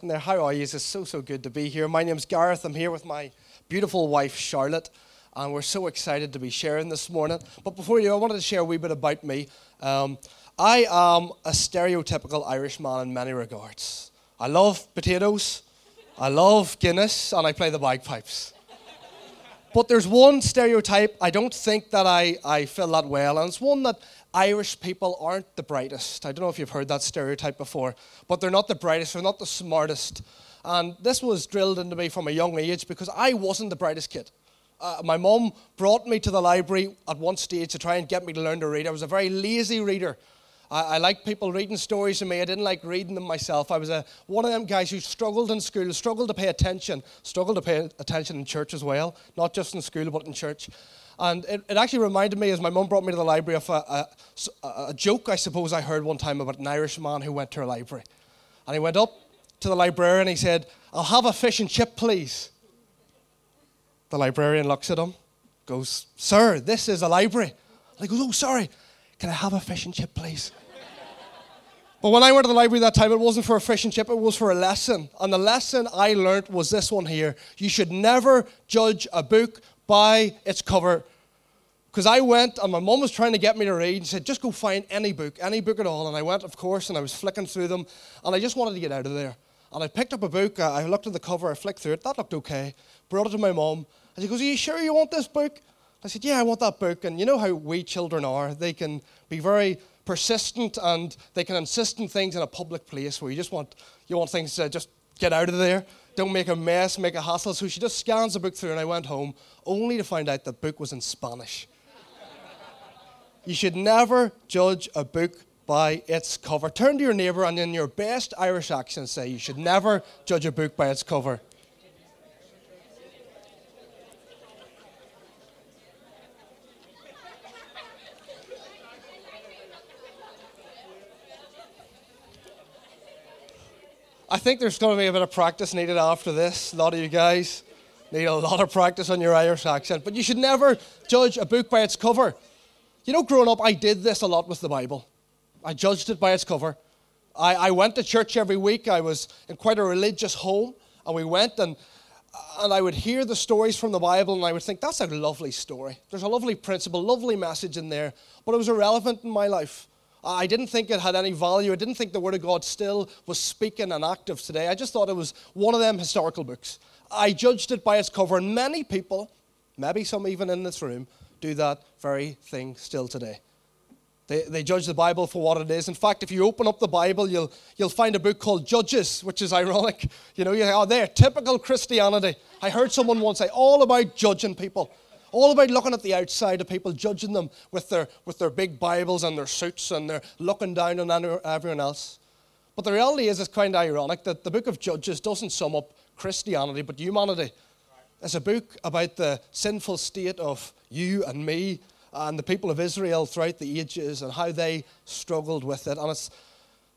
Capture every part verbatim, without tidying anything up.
There, how are you? It's so, so good to be here. My name's Gareth. I'm here with my beautiful wife, Charlotte, and we're so excited to be sharing this morning. But before you, I wanted to share a wee bit about me. Um, I am a stereotypical Irishman in many regards. I love potatoes, I love Guinness, and I play the bagpipes. But there's one stereotype I don't think that I, I fill that well, and it's one that Irish people aren't the brightest. I don't know if you've heard that stereotype before, but they're not the brightest, they're not the smartest. And this was drilled into me from a young age because I wasn't the brightest kid. Uh, my mum brought me to the library at one stage to try and get me to learn to read. I was a very lazy reader. I, I liked people reading stories to me. I didn't like reading them myself. I was a, one of them guys who struggled in school, struggled to pay attention, struggled to pay attention in church as well, not just in school but in church. And it, it actually reminded me, as my mum brought me to the library, of a, a, a joke I suppose I heard one time about an Irish man who went to a library. And he went up to the librarian and he said, "I'll have a fish and chip, please." The librarian looks at him, goes, "Sir, this is a library." And he goes, "Oh, sorry, can I have a fish and chip, please?" But when I went to the library that time, it wasn't for a fish and chip, it was for a lesson. And the lesson I learned was this one here. You should never judge a book by its cover. Because I went, and my mum was trying to get me to read, and she said, "Just go find any book, any book at all." And I went, of course, and I was flicking through them, and I just wanted to get out of there. And I picked up a book, I looked at the cover, I flicked through it, that looked okay. Brought it to my mum, and she goes, "Are you sure you want this book?" I said, "Yeah, I want that book." And you know how we children are, they can be very persistent and they can insist on things in a public place where you just want you want things to just get out of there. Don't make a mess, make a hassle. So she just scans the book through, and I went home only to find out the book was in Spanish. You should never judge a book by its cover. Turn to your neighbour and in your best Irish accent say, "You should never judge a book by its cover." I think there's going to be a bit of practice needed after this. A lot of you guys need a lot of practice on your Irish accent. But you should never judge a book by its cover. You know, growing up, I did this a lot with the Bible. I judged it by its cover. I, I went to church every week. I was in quite a religious home. And we went and, and I would hear the stories from the Bible and I would think, that's a lovely story. There's a lovely principle, lovely message in there. But it was irrelevant in my life. I didn't think it had any value. I didn't think the Word of God still was speaking and active today. I just thought it was one of them historical books. I judged it by its cover, and many people, maybe some even in this room, do that very thing still today. They they judge the Bible for what it is. In fact, if you open up the Bible, you'll you'll find a book called Judges, which is ironic. You know, you think, oh, there, typical Christianity. I heard someone once say, all about judging people. All about looking at the outside of people, judging them with their with their big Bibles and their suits, and they're looking down on everyone else. But the reality is, it's kind of ironic that the book of Judges doesn't sum up Christianity, but humanity. It's a book about the sinful state of you and me and the people of Israel throughout the ages and how they struggled with it. And it's,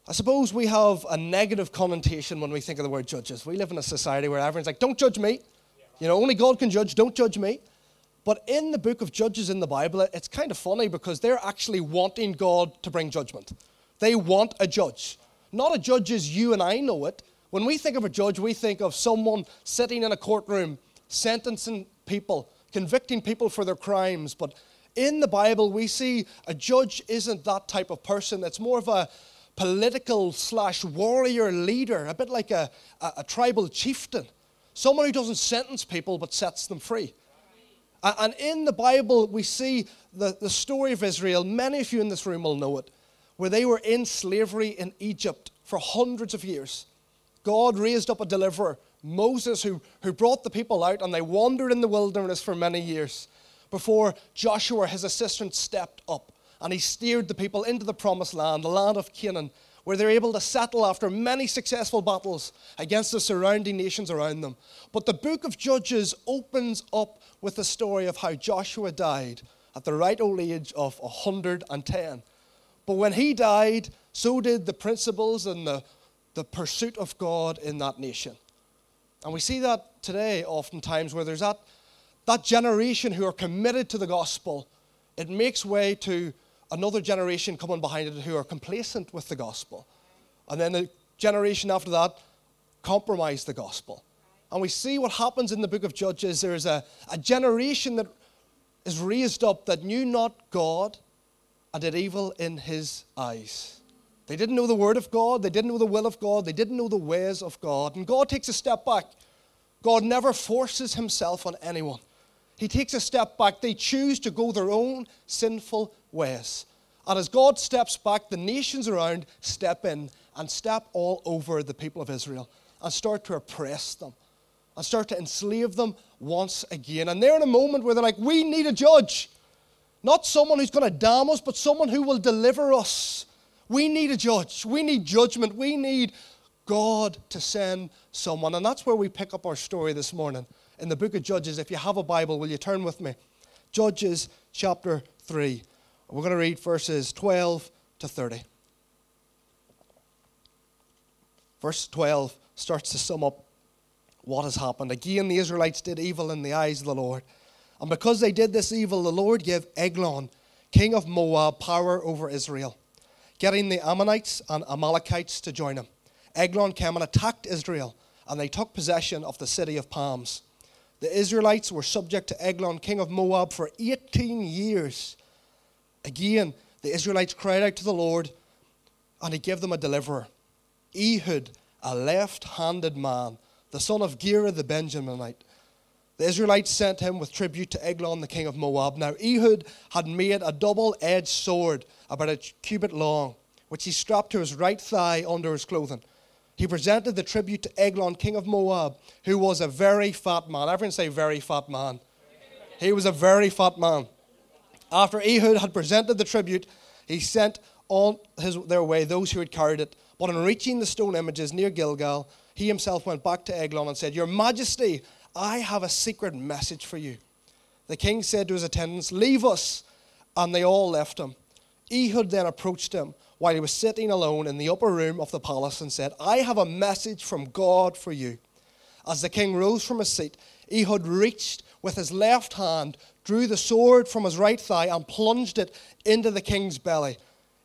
I suppose we have a negative connotation when we think of the word judges. We live in a society where everyone's like, don't judge me. You know, only God can judge, don't judge me. But in the book of Judges in the Bible, it's kind of funny because they're actually wanting God to bring judgment. They want a judge. Not a judge as you and I know it. When we think of a judge, we think of someone sitting in a courtroom, sentencing people, convicting people for their crimes. But in the Bible, we see a judge isn't that type of person. It's more of a political slash warrior leader, a bit like a, a, a tribal chieftain. Someone who doesn't sentence people but sets them free. And in the Bible, we see the, the story of Israel, many of you in this room will know it, where they were in slavery in Egypt for hundreds of years. God raised up a deliverer, Moses, who, who brought the people out, and they wandered in the wilderness for many years before Joshua, his assistant, stepped up, and he steered the people into the promised land, the land of Canaan, where they're able to settle after many successful battles against the surrounding nations around them. But the book of Judges opens up with the story of how Joshua died at the right old age of one hundred ten. But when he died, so did the principles and the, the pursuit of God in that nation. And we see that today oftentimes where there's that, that generation who are committed to the gospel. It makes way to another generation coming behind it who are complacent with the gospel. And then the generation after that compromised the gospel. And we see what happens in the book of Judges. There is a, a generation that is raised up that knew not God and did evil in his eyes. They didn't know the word of God. They didn't know the will of God. They didn't know the ways of God. And God takes a step back. God never forces himself on anyone. He takes a step back. They choose to go their own sinful ways. And as God steps back, the nations around step in and step all over the people of Israel and start to oppress them and start to enslave them once again. And they're in a moment where they're like, we need a judge. Not someone who's going to damn us, but someone who will deliver us. We need a judge. We need judgment. We need God to send someone. And that's where we pick up our story this morning in the book of Judges. If you have a Bible, will you turn with me? Judges chapter three. We're going to read verses twelve to thirty. Verse twelve starts to sum up what has happened. Again, the Israelites did evil in the eyes of the Lord. And because they did this evil, the Lord gave Eglon, king of Moab, power over Israel, getting the Ammonites and Amalekites to join him. Eglon came and attacked Israel, and they took possession of the city of Palms. The Israelites were subject to Eglon, king of Moab, for eighteen years. Again, the Israelites cried out to the Lord, and he gave them a deliverer, Ehud, a left-handed man, the son of Gera the Benjaminite. The Israelites sent him with tribute to Eglon, the king of Moab. Now Ehud had made a double-edged sword about a cubit long, which he strapped to his right thigh under his clothing. He presented the tribute to Eglon, king of Moab, who was a very fat man. Everyone say, very fat man. He was a very fat man. After Ehud had presented the tribute, he sent on his, their way those who had carried it. But on reaching the stone images near Gilgal, he himself went back to Eglon and said, Your Majesty, I have a secret message for you. The king said to his attendants, Leave us. And they all left him. Ehud then approached him while he was sitting alone in the upper room of the palace and said, I have a message from God for you. As the king rose from his seat, Ehud reached with his left hand, drew the sword from his right thigh and plunged it into the king's belly.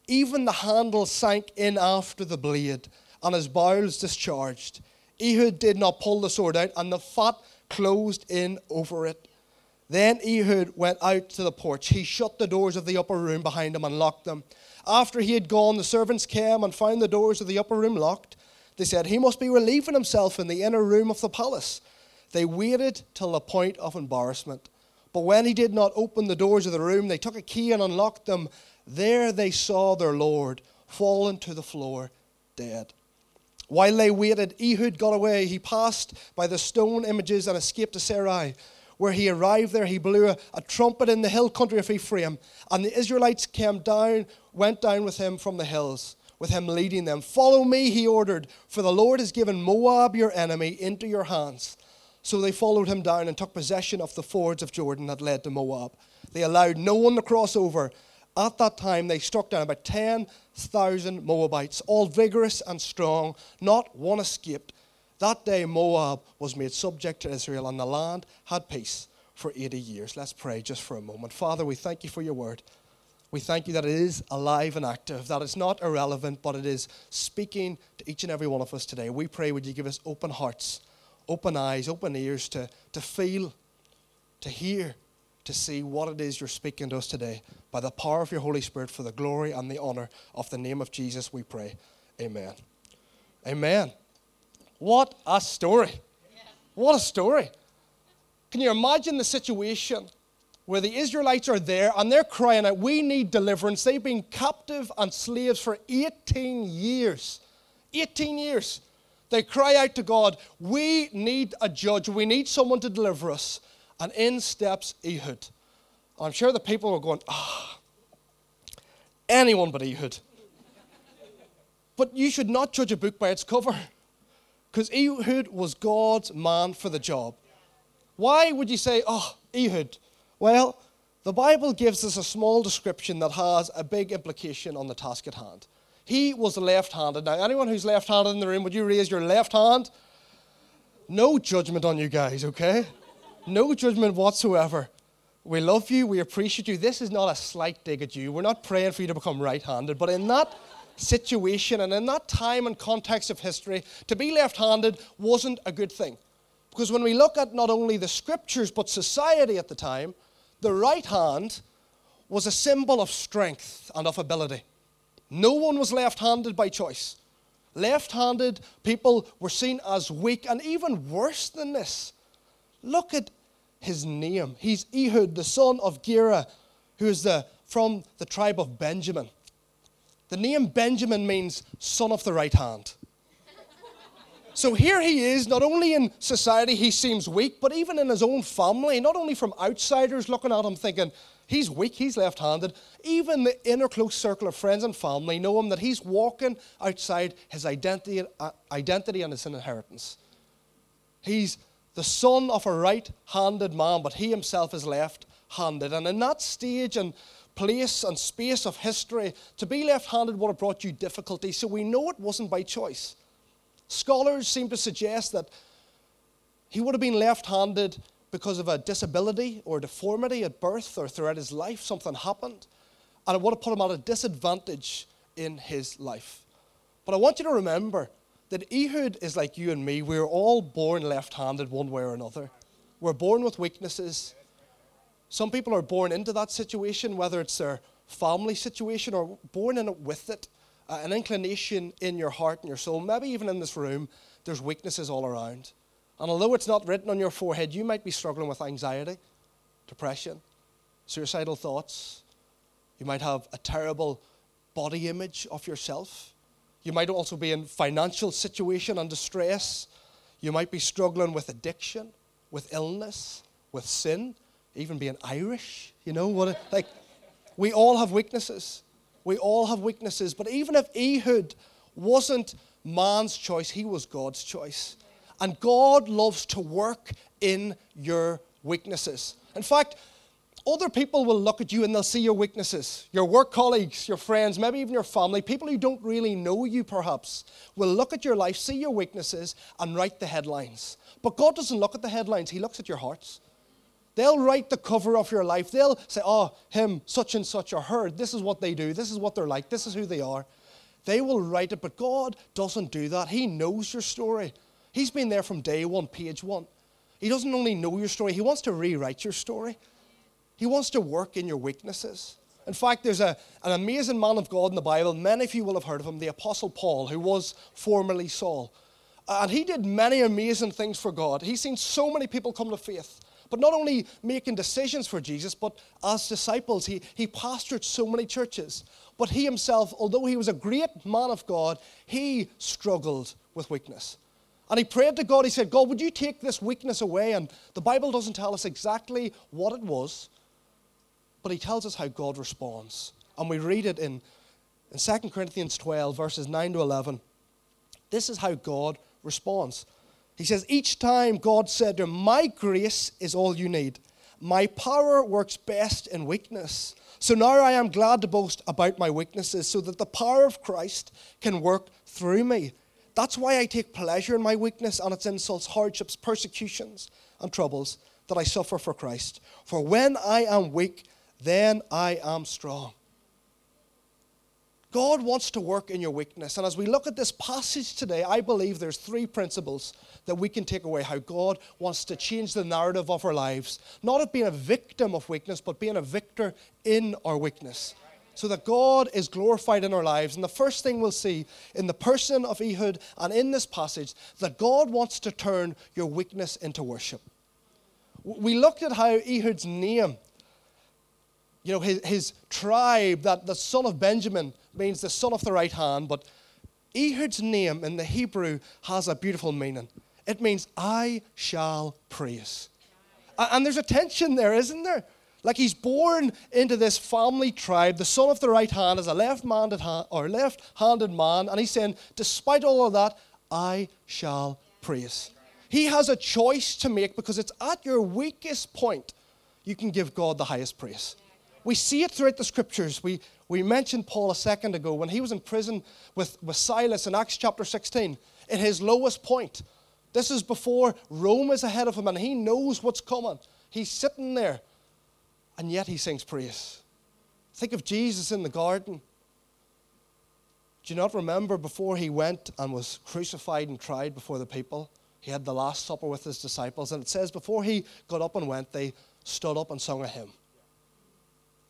Even the handle sank in after the blade, and his bowels discharged. Ehud did not pull the sword out, and the fat closed in over it. Then Ehud went out to the porch. He shut the doors of the upper room behind him and locked them. After he had gone, the servants came and found the doors of the upper room locked. They said, He must be relieving himself in the inner room of the palace. They waited till the point of embarrassment. But when he did not open the doors of the room, they took a key and unlocked them. There they saw their Lord fallen to the floor, dead. While they waited, Ehud got away. He passed by the stone images and escaped to Sarai. Where he arrived there, he blew a, a trumpet in the hill country of Ephraim. And the Israelites came down, went down with him from the hills, with him leading them. Follow me, he ordered, for the Lord has given Moab, your enemy, into your hands. So they followed him down and took possession of the fords of Jordan that led to Moab. They allowed no one to cross over. At that time, they struck down about ten thousand Moabites, all vigorous and strong. Not one escaped. That day, Moab was made subject to Israel, and the land had peace for eighty years. Let's pray just for a moment. Father, we thank you for your word. We thank you that it is alive and active, that it's not irrelevant, but it is speaking to each and every one of us today. We pray, would you give us open hearts, open eyes, open ears to, to feel, to hear, to see what it is you're speaking to us today. By the power of your Holy Spirit, for the glory and the honor of the name of Jesus, we pray. Amen. Amen. What a story. What a story. Can you imagine the situation where the Israelites are there and they're crying out, we need deliverance. They've been captive and slaves for eighteen years. eighteen years. They cry out to God, we need a judge. We need someone to deliver us. And in steps Ehud. I'm sure the people were going, ah, oh, anyone but Ehud. But you should not judge a book by its cover, because Ehud was God's man for the job. Why would you say, oh, Ehud? Well, the Bible gives us a small description that has a big implication on the task at hand. He was left-handed. Now, anyone who's left-handed in the room, would you raise your left hand? No judgment on you guys, okay? No judgment whatsoever. We love you. We appreciate you. This is not a slight dig at you. We're not praying for you to become right-handed. But in that situation and in that time and context of history, to be left-handed wasn't a good thing. Because when we look at not only the scriptures but society at the time, the right hand was a symbol of strength and of ability. No one was left-handed by choice. Left-handed people were seen as weak, and even worse than this. Look at his name. He's Ehud, the son of Gera, who is the, from the tribe of Benjamin. The name Benjamin means son of the right hand. So here he is, not only in society he seems weak, but even in his own family, not only from outsiders looking at him thinking, he's weak, he's left-handed. Even the inner close circle of friends and family know him that he's walking outside his identity, identity and his inheritance. He's the son of a right-handed man, but he himself is left-handed. And in that stage and place and space of history, to be left-handed would have brought you difficulty. So we know it wasn't by choice. Scholars seem to suggest that he would have been left-handed because of a disability or deformity at birth or throughout his life. Something happened, and it would have put him at a disadvantage in his life. But I want you to remember that Ehud is like you and me. We're all born left-handed one way or another. We're born with weaknesses. Some people are born into that situation, whether it's their family situation or born in it with it. Uh, an inclination in your heart and your soul. Maybe even in this room, there's weaknesses all around. And although it's not written on your forehead, you might be struggling with anxiety, depression, suicidal thoughts. You might have a terrible body image of yourself. You might also be in financial situation and distress. You might be struggling with addiction, with illness, with sin, even being Irish. You know, what? like we all have weaknesses. We all have weaknesses, but even if Ehud wasn't man's choice, he was God's choice. And God loves to work in your weaknesses. In fact, other people will look at you and they'll see your weaknesses. Your work colleagues, your friends, maybe even your family, people who don't really know you perhaps, will look at your life, see your weaknesses, and write the headlines. But God doesn't look at the headlines, he looks at your hearts. They'll write the cover of your life. They'll say, oh, him, such and such, or her. This is what they do. This is what they're like. This is who they are. They will write it, but God doesn't do that. He knows your story. He's been there from day one, page one. He doesn't only know your story. He wants to rewrite your story. He wants to work in your weaknesses. In fact, there's a, an amazing man of God in the Bible. Many of you will have heard of him, the Apostle Paul, who was formerly Saul. And he did many amazing things for God. He's seen so many people come to faith. But not only making decisions for Jesus, but as disciples, he, he pastored so many churches. But he himself, although he was a great man of God, he struggled with weakness. And he prayed to God, he said, God, would you take this weakness away? And the Bible doesn't tell us exactly what it was, but he tells us how God responds. And we read it in, in Second Corinthians twelve, verses nine to eleven. This is how God responds. He says, each time God said to him, my grace is all you need. My power works best in weakness. So now I am glad to boast about my weaknesses so that the power of Christ can work through me. That's why I take pleasure in my weakness and its insults, hardships, persecutions, and troubles that I suffer for Christ. For when I am weak, then I am strong. God wants to work in your weakness. And as we look at this passage today, I believe there's three principles that we can take away. How God wants to change the narrative of our lives. Not of being a victim of weakness, but being a victor in our weakness. So that God is glorified in our lives. And the first thing we'll see in the person of Ehud and in this passage, that God wants to turn your weakness into worship. We looked at how Ehud's name, you know, his, his tribe, that the son of Benjamin, means the son of the right hand, but Ehud's name in the Hebrew has a beautiful meaning. It means, I shall praise. And there's a tension there, isn't there? Like he's born into this family tribe. The son of the right hand is a left-handed hand, or left-handed man, and he's saying, despite all of that, I shall praise. He has a choice to make because it's at your weakest point you can give God the highest praise. We see it throughout the scriptures. We we mentioned Paul a second ago when he was in prison with, with Silas in Acts chapter sixteen. At his lowest point. This is before Rome is ahead of him and he knows what's coming. He's sitting there and yet he sings praise. Think of Jesus in the garden. Do you not remember before he went and was crucified and tried before the people, he had the Last Supper with his disciples, and it says before he got up and went, they stood up and sung a hymn.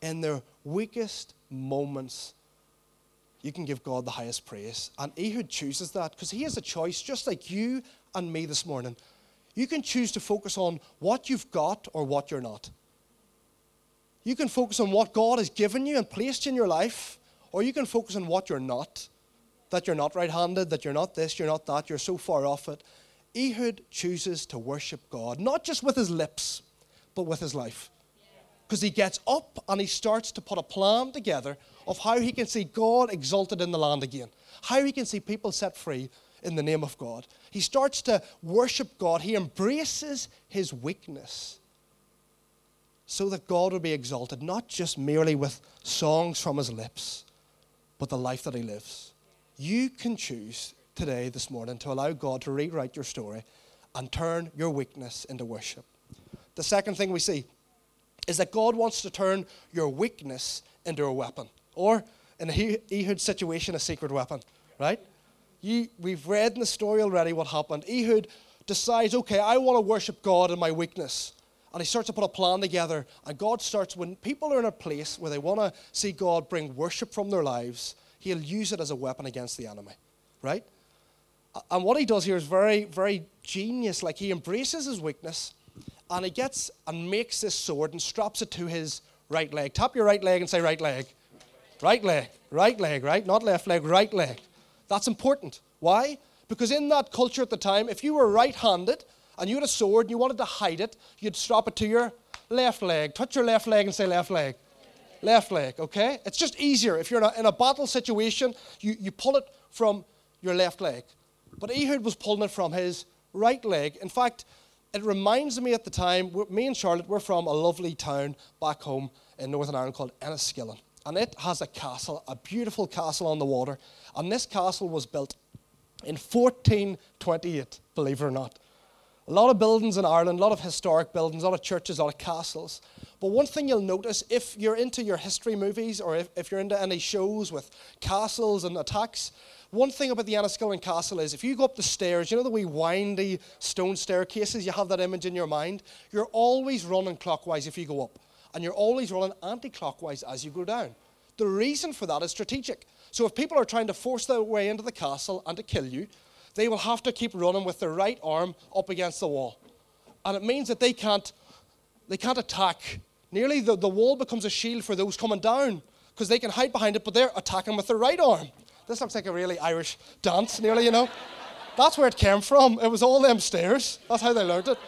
In their weakest moments, you can give God the highest praise. And Ehud chooses that because he has a choice, just like you and me this morning. You can choose to focus on what you've got or what you're not. You can focus on what God has given you and placed in your life, or you can focus on what you're not, that you're not right-handed, that you're not this, you're not that, you're so far off it. Ehud chooses to worship God, not just with his lips, but with his life. Because he gets up and he starts to put a plan together of how he can see God exalted in the land again. How he can see people set free in the name of God. He starts to worship God. He embraces his weakness so that God will be exalted, not just merely with songs from his lips, but the life that he lives. You can choose today, this morning, to allow God to rewrite your story and turn your weakness into worship. The second thing we see is that God wants to turn your weakness into a weapon, or in Ehud's situation, a secret weapon, right? You, we've read in the story already what happened. Ehud decides, okay, I want to worship God in my weakness. And he starts to put a plan together. And God starts, when people are in a place where they want to see God bring worship from their lives, he'll use it as a weapon against the enemy, right? And what he does here is very, very genius. Like, he embraces his weakness, and he gets and makes this sword and straps it to his right leg. Tap your right leg and say right leg. Right leg, right leg, right? Not left leg, right leg. That's important. Why? Because in that culture at the time, if you were right-handed and you had a sword and you wanted to hide it, you'd strap it to your left leg. Touch your left leg and say left leg. Left leg, okay? It's just easier. If you're in a, in a battle situation, you, you pull it from your left leg. But Ehud was pulling it from his right leg. In fact, it reminds me at the time, me and Charlotte, we're from a lovely town back home in Northern Ireland called Enniskillen. And it has a castle, a beautiful castle on the water. And this castle was built in fourteen twenty-eight, believe it or not. A lot of buildings in Ireland, a lot of historic buildings, a lot of churches, a lot of castles. But one thing you'll notice, if you're into your history movies or if, if you're into any shows with castles and attacks, one thing about the Enniskillen Castle is if you go up the stairs, you know the wee windy stone staircases, you have that image in your mind, you're always running clockwise if you go up. And you're always running anti-clockwise as you go down. The reason for that is strategic. So if people are trying to force their way into the castle and to kill you, they will have to keep running with their right arm up against the wall. And it means that they can't, they can't attack. Nearly the, the wall becomes a shield for those coming down because they can hide behind it, but they're attacking with their right arm. This looks like a really Irish dance, nearly, you know. That's where it came from. It was all them stairs. That's how they learned it.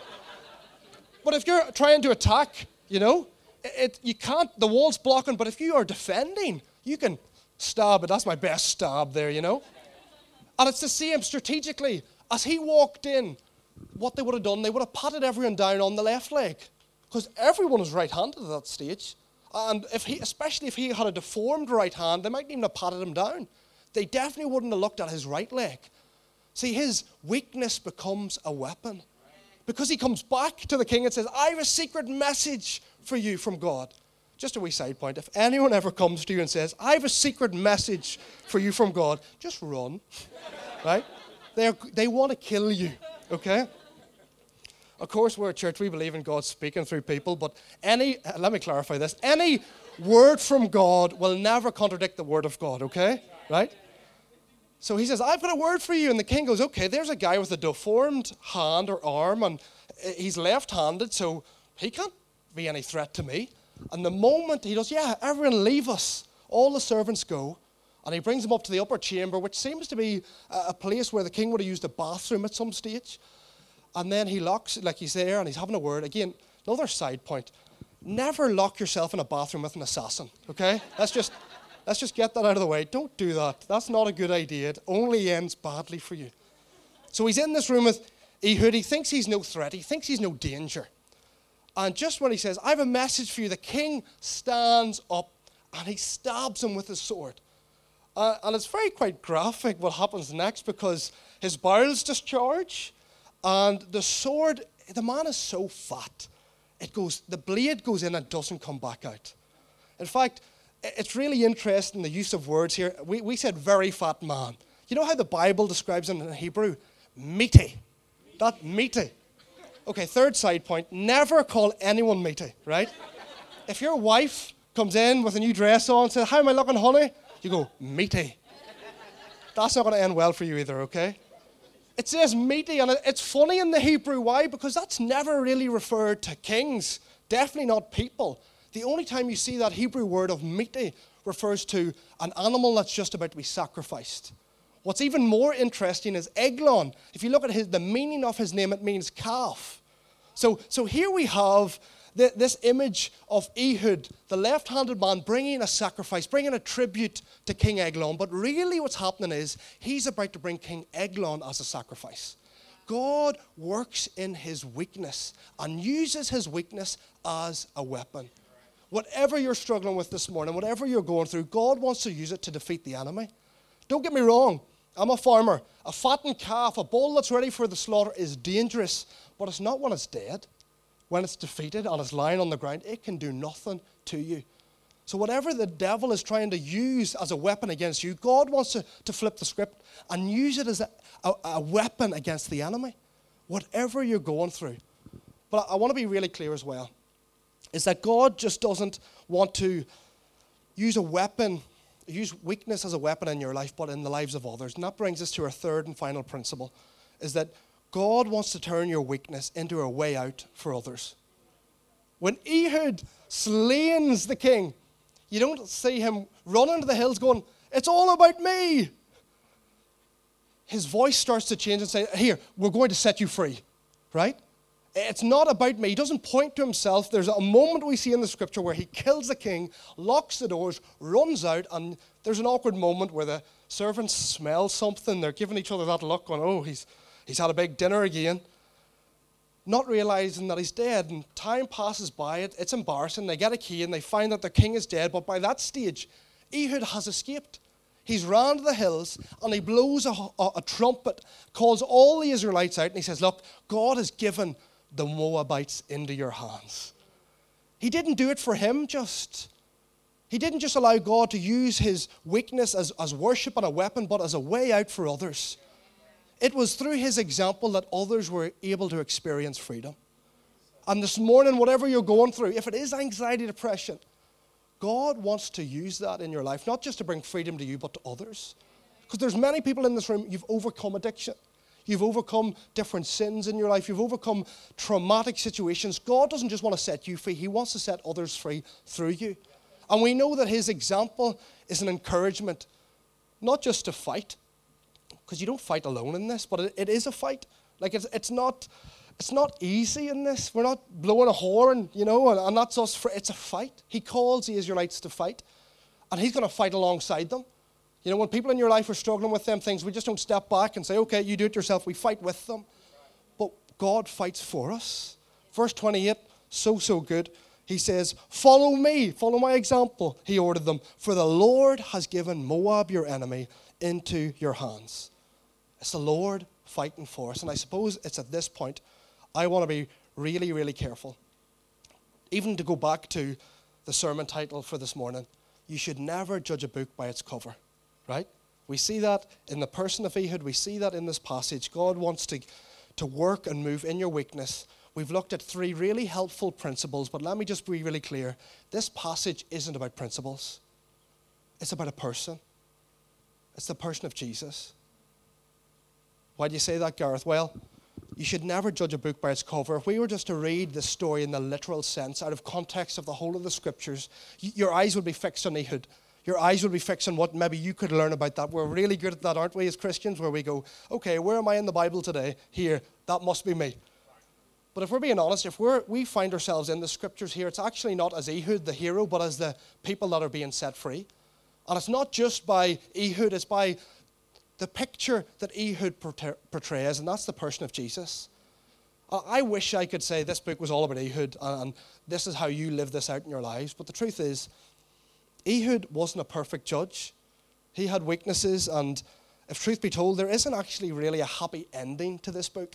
But if you're trying to attack, you know, it, it you can't, the wall's blocking, but if you are defending, you can stab it. That's my best stab there, you know. And it's the same strategically. As he walked in, what they would have done, they would have patted everyone down on the left leg because everyone was right-handed at that stage. And if he, especially if he had a deformed right hand, they mightn't even have patted him down. They definitely wouldn't have looked at his right leg. See, his weakness becomes a weapon. Because he comes back to the king and says, I have a secret message for you from God. Just a wee side point. If anyone ever comes to you and says, I have a secret message for you from God, just run. Right? They're, they want to kill you. Okay? Of course, we're a church. We believe in God speaking through people. But any, let me clarify this. Any word from God will never contradict the word of God. Okay? Right? So he says, I've got a word for you. And the king goes, okay, there's a guy with a deformed hand or arm, and he's left-handed, so he can't be any threat to me. And the moment he goes, yeah, everyone leave us. All the servants go. And he brings them up to the upper chamber, which seems to be a place where the king would have used a bathroom at some stage. And then he locks, like he's there, and he's having a word. Again, another side point. Never lock yourself in a bathroom with an assassin, okay? That's just... Let's just get that out of the way. Don't do that. That's not a good idea. It only ends badly for you. So he's in this room with Ehud. He thinks he's no threat. He thinks he's no danger. And just when he says, I have a message for you, the king stands up and he stabs him with his sword. Uh, and it's very quite graphic what happens next because his bowels discharge and the sword, the man is so fat, it goes, the blade goes in and doesn't come back out. In fact, It's really interesting, the use of words here. We, we said very fat man. You know how the Bible describes him in Hebrew? Meaty. That meaty. Okay, third side point. Never call anyone meaty, right? If your wife comes in with a new dress on and says, "How am I looking, honey?" You go, "Meaty." That's not going to end well for you either, okay? It says meaty, and it's funny in the Hebrew. Why? Because that's never really referred to kings. Definitely not people. The only time you see that Hebrew word of meaty refers to an animal that's just about to be sacrificed. What's even more interesting is Eglon. If you look at his, the meaning of his name, it means calf. So, so here we have the, this image of Ehud, the left-handed man, bringing a sacrifice, bringing a tribute to King Eglon. But really what's happening is he's about to bring King Eglon as a sacrifice. God works in his weakness and uses his weakness as a weapon. Whatever you're struggling with this morning, whatever you're going through, God wants to use it to defeat the enemy. Don't get me wrong. I'm a farmer. A fattened calf, a bull that's ready for the slaughter is dangerous, but it's not when it's dead. When it's defeated and it's lying on the ground, it can do nothing to you. So whatever the devil is trying to use as a weapon against you, God wants to, to flip the script and use it as a, a, a weapon against the enemy, whatever you're going through. But I, I want to be really clear as well, is that God just doesn't want to use a weapon, use weakness as a weapon in your life, but in the lives of others. And that brings us to our third and final principle, is that God wants to turn your weakness into a way out for others. When Ehud slays the king, you don't see him running to the hills going, "It's all about me." His voice starts to change and say, "Here, we're going to set you free," right? It's not about me. He doesn't point to himself. There's a moment we see in the scripture where he kills the king, locks the doors, runs out, and there's an awkward moment where the servants smell something. They're giving each other that look going, "Oh, he's he's had a big dinner again," not realizing that he's dead, and time passes by. It, it's embarrassing. They get a key, and they find that their king is dead, but by that stage, Ehud has escaped. He's ran to the hills, and he blows a, a, a trumpet, calls all the Israelites out, and he says, "Look, God has given the Moabites into your hands." He didn't do it for him just. He didn't just allow God to use his weakness as, as worship and a weapon, but as a way out for others. It was through his example that others were able to experience freedom. And this morning, whatever you're going through, if it is anxiety, depression, God wants to use that in your life, not just to bring freedom to you, but to others. Because there's many people in this room, you've overcome addiction. You've overcome different sins in your life. You've overcome traumatic situations. God doesn't just want to set you free. He wants to set others free through you. And we know that his example is an encouragement, not just to fight, because you don't fight alone in this, but it, it is a fight. Like, it's it's not it's not easy in this. We're not blowing a horn, you know, and, and that's us. For, it's a fight. He calls the Israelites to fight, and he's going to fight alongside them. You know, when people in your life are struggling with them things, we just don't step back and say, "Okay, you do it yourself." We fight with them. But God fights for us. Verse twenty-eight, so, so good. He says, "Follow me, follow my example," he ordered them, "for the Lord has given Moab, your enemy, into your hands." It's the Lord fighting for us. And I suppose it's at this point I want to be really, really careful. Even to go back to the sermon title for this morning, you should never judge a book by its cover, right? We see that in the person of Ehud. We see that in this passage. God wants to, to work and move in your weakness. We've looked at three really helpful principles, but let me just be really clear. This passage isn't about principles. It's about a person. It's the person of Jesus. Why do you say that, Gareth? Well, you should never judge a book by its cover. If we were just to read the story in the literal sense, out of context of the whole of the scriptures, your eyes would be fixed on Ehud. Your eyes would be fixed on what maybe you could learn about that. We're really good at that, aren't we, as Christians, where we go, "Okay, where am I in the Bible today? Here, that must be me." But if we're being honest, if we're, we find ourselves in the scriptures here, it's actually not as Ehud, the hero, but as the people that are being set free. And it's not just by Ehud, it's by the picture that Ehud portrays, and that's the person of Jesus. I wish I could say this book was all about Ehud, and this is how you live this out in your lives. But the truth is, Ehud wasn't a perfect judge. He had weaknesses, and if truth be told, there isn't actually really a happy ending to this book.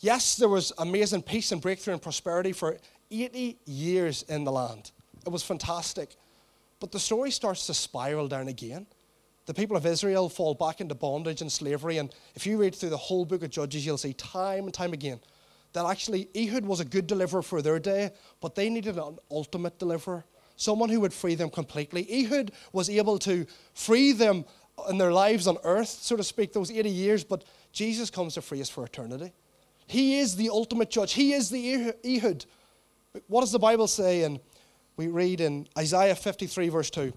Yes, there was amazing peace and breakthrough and prosperity for eighty years in the land. It was fantastic. But the story starts to spiral down again. The people of Israel fall back into bondage and slavery. And if you read through the whole book of Judges, you'll see time and time again that actually Ehud was a good deliverer for their day, but they needed an ultimate deliverer, someone who would free them completely. Ehud was able to free them in their lives on earth, so to speak, those eighty years, but Jesus comes to free us for eternity. He is the ultimate judge. He is the Ehud. What does the Bible say? And we read in Isaiah fifty-three, verse two.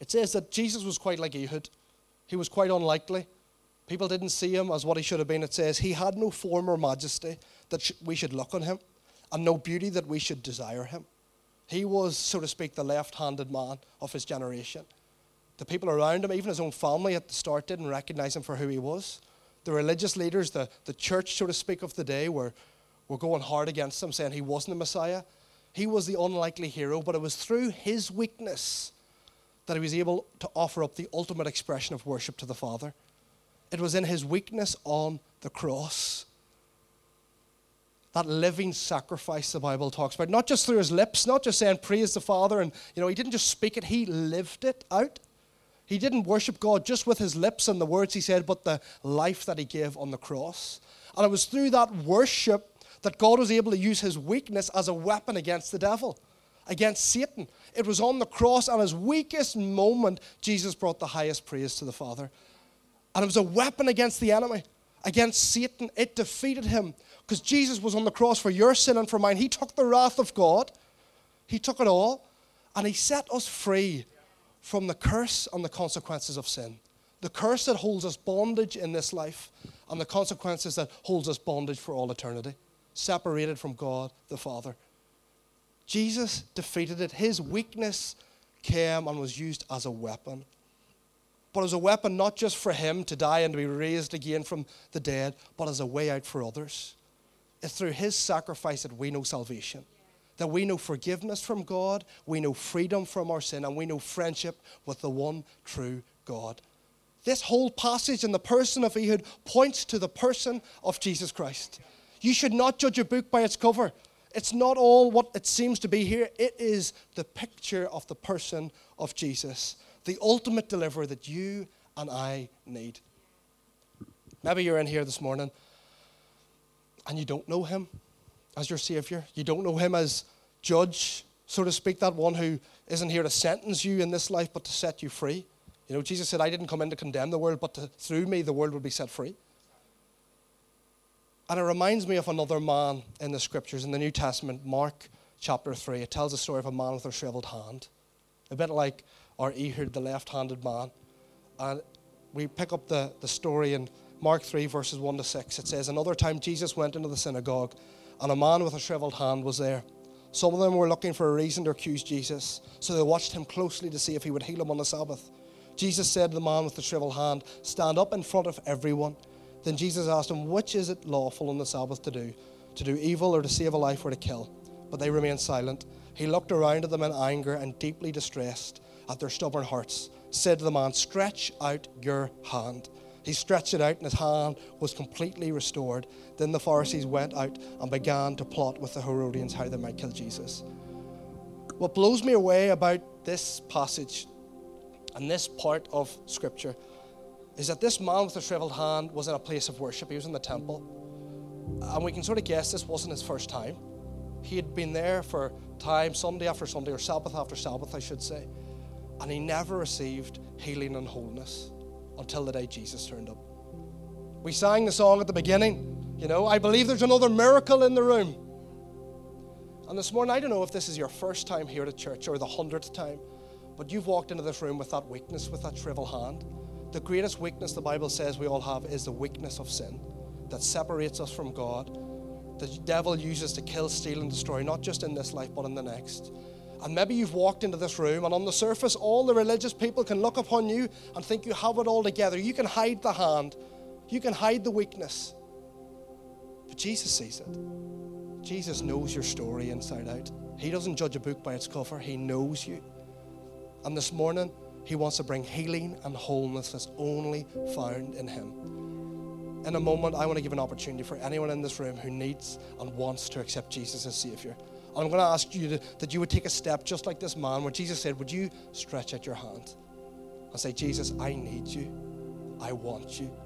It says that Jesus was quite like Ehud. He was quite unlikely. People didn't see him as what he should have been. It says, he had no form or majesty that sh- we should look on him, and no beauty that we should desire him. He was, so to speak, the left-handed man of his generation. The people around him, even his own family at the start, didn't recognize him for who he was. The religious leaders, the, the church, so to speak, of the day were, were going hard against him, saying he wasn't the Messiah. He was the unlikely hero, but it was through his weakness that he was able to offer up the ultimate expression of worship to the Father. It was in his weakness on the cross. That living sacrifice the Bible talks about, not just through his lips, not just saying praise the Father, and you know, he didn't just speak it, he lived it out. He didn't worship God just with his lips and the words he said, but the life that he gave on the cross. And it was through that worship that God was able to use his weakness as a weapon against the devil, against Satan. It was on the cross, and his weakest moment, Jesus brought the highest praise to the Father. And it was a weapon against the enemy, against Satan. It defeated him because Jesus was on the cross for your sin and for mine. He took the wrath of God. He took it all, and he set us free from the curse and the consequences of sin. The curse that holds us bondage in this life and the consequences that holds us bondage for all eternity, separated from God the Father. Jesus defeated it. His weakness came and was used as a weapon. But as a weapon not just for him to die and to be raised again from the dead, but as a way out for others. It's through his sacrifice that we know salvation, that we know forgiveness from God, we know freedom from our sin, and we know friendship with the one true God. This whole passage in the person of Ehud points to the person of Jesus Christ. You should not judge a book by its cover. It's not all what it seems to be here. It is the picture of the person of Jesus, the ultimate deliverer that you and I need. Maybe you're in here this morning and you don't know him as your Savior. You don't know him as judge, so to speak, that one who isn't here to sentence you in this life but to set you free. You know, Jesus said, I didn't come in to condemn the world, but to, through me the world will be set free. And it reminds me of another man in the Scriptures, in the New Testament, Mark chapter three. It tells the story of a man with a shriveled hand, a bit like or Ehud, the left-handed man. And we pick up the, the story in Mark three, verses one to six. It says, another time Jesus went into the synagogue, and a man with a shriveled hand was there. Some of them were looking for a reason to accuse Jesus, so they watched him closely to see if he would heal him on the Sabbath. Jesus said to the man with the shriveled hand, stand up in front of everyone. Then Jesus asked him, which is it lawful on the Sabbath to do, to do evil or to save a life or to kill? But they remained silent. He looked around at them in anger and deeply distressed at their stubborn hearts, said to the man, stretch out your hand. He stretched it out, and his hand was completely restored. Then the Pharisees went out and began to plot with the Herodians how they might kill Jesus. What blows me away about this passage and this part of Scripture is that this man with the shriveled hand was in a place of worship. He was in the temple. And we can sort of guess this wasn't his first time. He had been there for time, Sunday after Sunday, or Sabbath after Sabbath, I should say. And he never received healing and wholeness until the day Jesus turned up. We sang the song at the beginning, you know, I believe there's another miracle in the room. And this morning, I don't know if this is your first time here at church or the hundredth time, but you've walked into this room with that weakness, with that shriveled hand. The greatest weakness the Bible says we all have is the weakness of sin that separates us from God. The devil uses to kill, steal, and destroy, not just in this life, but in the next. And maybe you've walked into this room, and on the surface, all the religious people can look upon you and think you have it all together. You can hide the hand. You can hide the weakness. But Jesus sees it. Jesus knows your story inside out. He doesn't judge a book by its cover. He knows you. And this morning, he wants to bring healing and wholeness that's only found in him. In a moment, I want to give an opportunity for anyone in this room who needs and wants to accept Jesus as Savior. I'm going to ask you to, that you would take a step just like this man where Jesus said, would you stretch out your hand and say, Jesus, I need you. I want you.